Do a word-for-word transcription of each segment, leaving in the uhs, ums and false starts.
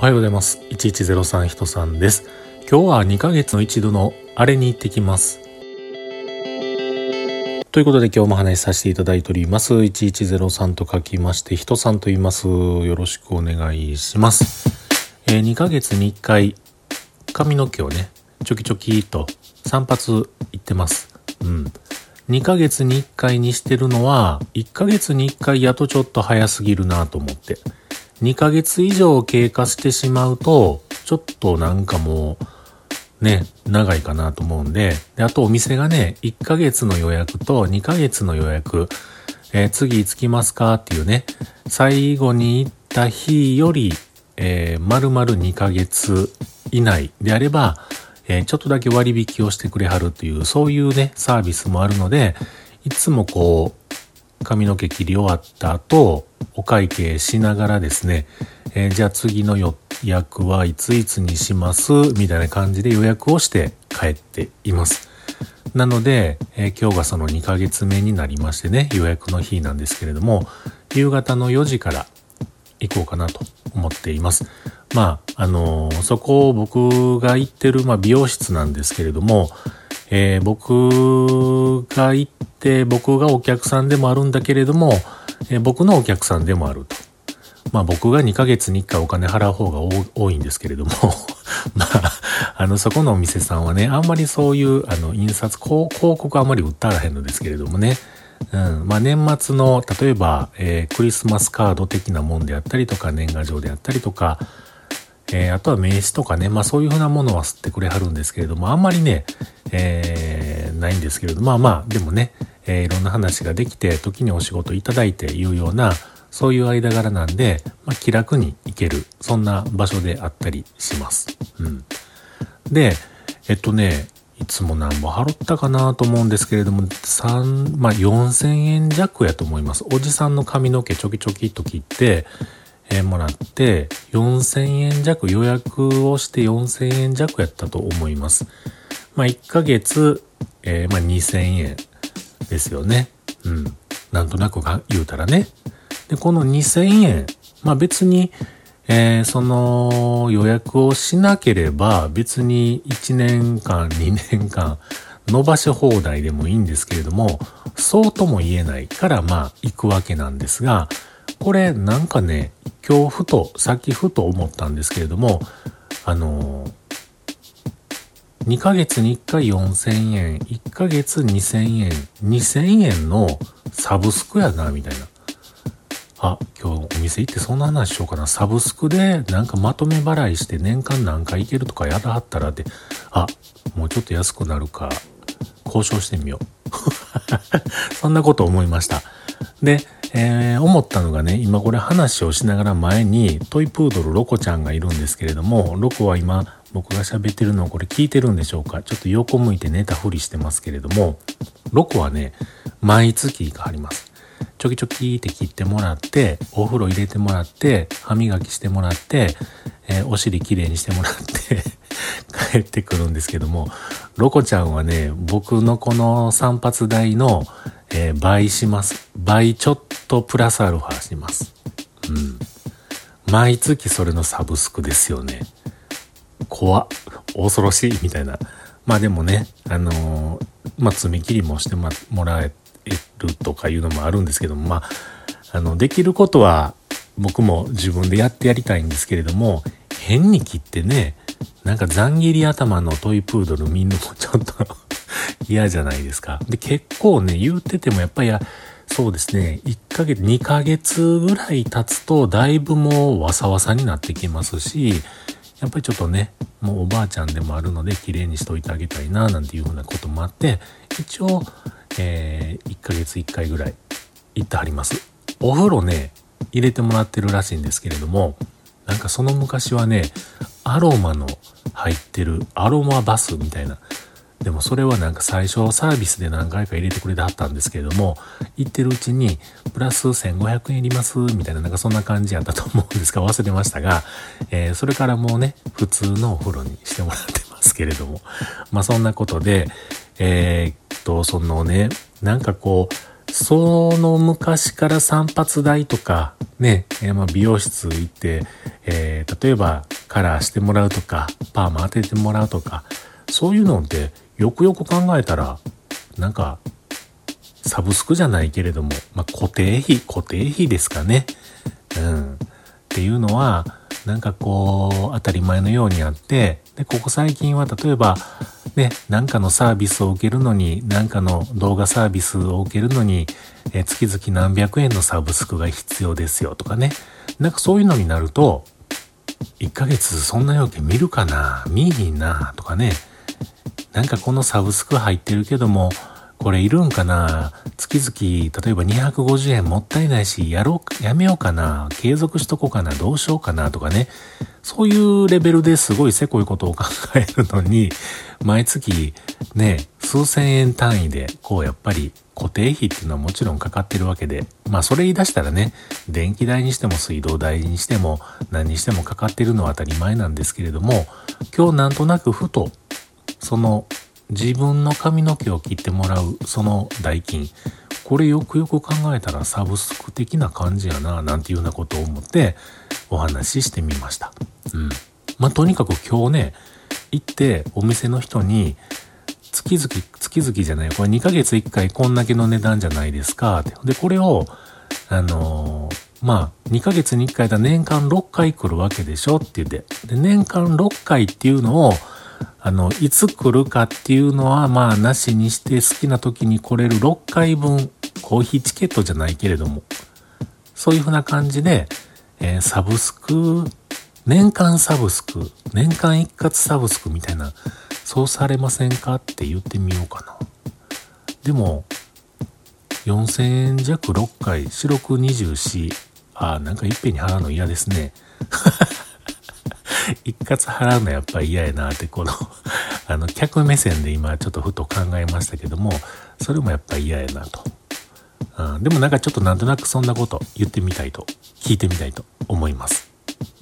おはようございます。いちいちゼロさん人さんです。今日はにかげつの一度のあれに行ってきますということで、今日も話しさせていただいております。いちいちゼロさんと書きまして人さんと言います。よろしくお願いします。えー、にかげつにいっかい髪の毛をねちょきちょきっとさんぱつ行ってます。うん、にかげつにいっかいにしてるのはいっかげつにいっかいやとちょっと早すぎるなと思って、にかげつ以上経過してしまうとちょっとなんかもうね長いかなと思うん で, であとお店がねいっかげつの予約とにかげつの予約、えー、次着きますかっていうね、最後に行った日より、えー、丸々にかげつ以内であればえー、ちょっとだけ割引をしてくれはるという、そういうねサービスもあるので、いつもこう髪の毛切り終わった後お会計しながらですね、えー、じゃあ次の予約はいついつにしますみたいな感じで予約をして帰っています。なので、えー、今日がそのにかげつめになりましてね、予約の日なんですけれども、夕方のよじから行こうかなと思っています。まああのー、そこを僕が行ってる、まあ、美容室なんですけれども、えー、僕が行って僕がお客さんでもあるんだけれども、えー、僕のお客さんでもあると、まあ、僕がにかげつにいっかいお金払う方が多いんですけれどもまあ、あのそこのお店さんはねあんまりそういうあの印刷広告あんまり売ったらへんのですけれどもね、うん、まあ年末の例えば、えー、クリスマスカード的なもんであったりとか年賀状であったりとか、えー、あとは名刺とかね、まあそういうふうなものは吸ってくれはるんですけれども、あんまりね、えー、ないんですけれども、まあまあでもね、えー、いろんな話ができて時にお仕事いただいていうようなそういう間柄なんで、まあ、気楽に行けるそんな場所であったりします。うん、でえっとねいつも何も払ったかなと思うんですけれども、3、まあ、よんせんえん弱やと思います。おじさんの髪の毛ちょきちょきっと切って、えー、もらってよんせんえん弱、予約をしてよんせんえん弱やったと思います。まあいっかげつ、えー、まあにせんえんですよね。うん。なんとなくが言うたらね。で、このにせんえん、まあ別に、えー、その予約をしなければ別にいちねんかんにねんかん伸ばし放題でもいいんですけれども、そうとも言えないからまあ行くわけなんですが、これなんかね今日ふと先ふと思ったんですけれども、あのにかげつにいっかいよんせんえん、いっかげつにせんえん、にせんえんのサブスクやなみたいな、あ、今日お店行ってそんな話しようかな。サブスクでなんかまとめ払いして年間何回行けるとかやらはったらって、あ、もうちょっと安くなるか、交渉してみよう。そんなこと思いました。で、えー、思ったのがね、今これ話をしながら前にトイプードルロコちゃんがいるんですけれども、ロコは今僕が喋ってるのをこれ聞いてるんでしょうか。ちょっと横向いて寝たふりしてますけれども、ロコはね、毎月行かはります。ちょきちょきって切ってもらって、お風呂入れてもらって、歯磨きしてもらって、えー、お尻きれいにしてもらって帰ってくるんですけども、ロコちゃんはね、僕のこの散髪代の、えー、倍します。倍ちょっとプラスアルファします。うん。毎月それのサブスクですよね。怖っ。恐ろしいみたいな。まあでもね、あのー、まあ爪切りもしてもらえて、るとかいうのもあるんですけども、まあ、あのできることは僕も自分でやってやりたいんですけれども、変に切ってね、なんかざん切り頭のトイプードルみんなもちょっと嫌じゃないですか。で結構ね言っててもやっぱりそうですね、いっかげつにかげつぐらい経つとだいぶもうわさわさになってきますし、やっぱりちょっとねもうおばあちゃんでもあるので綺麗にしといてあげたいななんていうふうなこともあって、一応えー、いっかげついっかいぐらい行ってはります。お風呂ね入れてもらってるらしいんですけれども、なんかその昔はねアロマの入ってるアロマバスみたいな、でもそれはなんか最初サービスで何回か入れてくれてはったんですけれども、行ってるうちにプラスせんごひゃくえんいりますみたいな、なんかそんな感じやったと思うんですが忘れましたが、えー、それからもうね普通のお風呂にしてもらってますけれども、まあそんなことでえー、っとそのねなんかこうその昔から散髪台とかね、えー、まあ美容室行って、えー、例えばカラーしてもらうとかパーマ当ててもらうとか、そういうのってよくよく考えたらなんかサブスクじゃないけれども、まあ、固定費固定費ですかね、うん、っていうのはなんかこう当たり前のようにあって、でここ最近は例えばね、なんかのサービスを受けるのに、なんかの動画サービスを受けるのに、え月々何百円のサブスクが必要ですよとかね、なんかそういうのになるといっかげつそんな要件見るかな、見ひんなとかね、なんかこのサブスク入ってるけどもこれいるんかな、月々例えばにひゃくごじゅうえんもったいないし、やろうやめようかな、継続しとこうかな、どうしようかなとかね、そういうレベルですごいせこいことを考えるのに、毎月ね数千円単位でこうやっぱり固定費っていうのはもちろんかかってるわけで、まあそれ言い出したらね、電気代にしても水道代にしても何にしてもかかってるのは当たり前なんですけれども、今日なんとなくふとその自分の髪の毛を切ってもらうその代金、これよくよく考えたらサブスク的な感じやな、なんていうようなことを思ってお話ししてみました。うん。まあ、とにかく今日ね、行ってお店の人に月々、月々じゃない、これにかげついっかいこんだけの値段じゃないですかって。で、これを、あのー、まあ、にかげつにいっかいだ、年間ろっかい来るわけでしょって言って。で、年間ろっかいっていうのを、あのいつ来るかっていうのはまあなしにして、好きな時に来れるろっかいぶんコーヒーチケットじゃないけれども、そういうふうな感じで、えー、サブスク、年間サブスク、年間一括サブスクみたいな、そうされませんかって言ってみようかな。でもよんせんえん弱ろっかい、四六二十四、あーなんかいっぺんに払うの嫌ですね。一括払うのやっぱり嫌やなって、このあの客目線で今ちょっとふと考えましたけども、それもやっぱり嫌やなと、うん、でもなんかちょっとなんとなくそんなこと言ってみたいと、聞いてみたいと思います。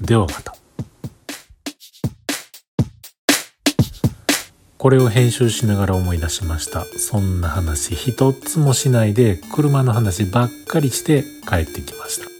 ではまた。これを編集しながら思い出しました。そんな話一つもしないで車の話ばっかりして帰ってきました。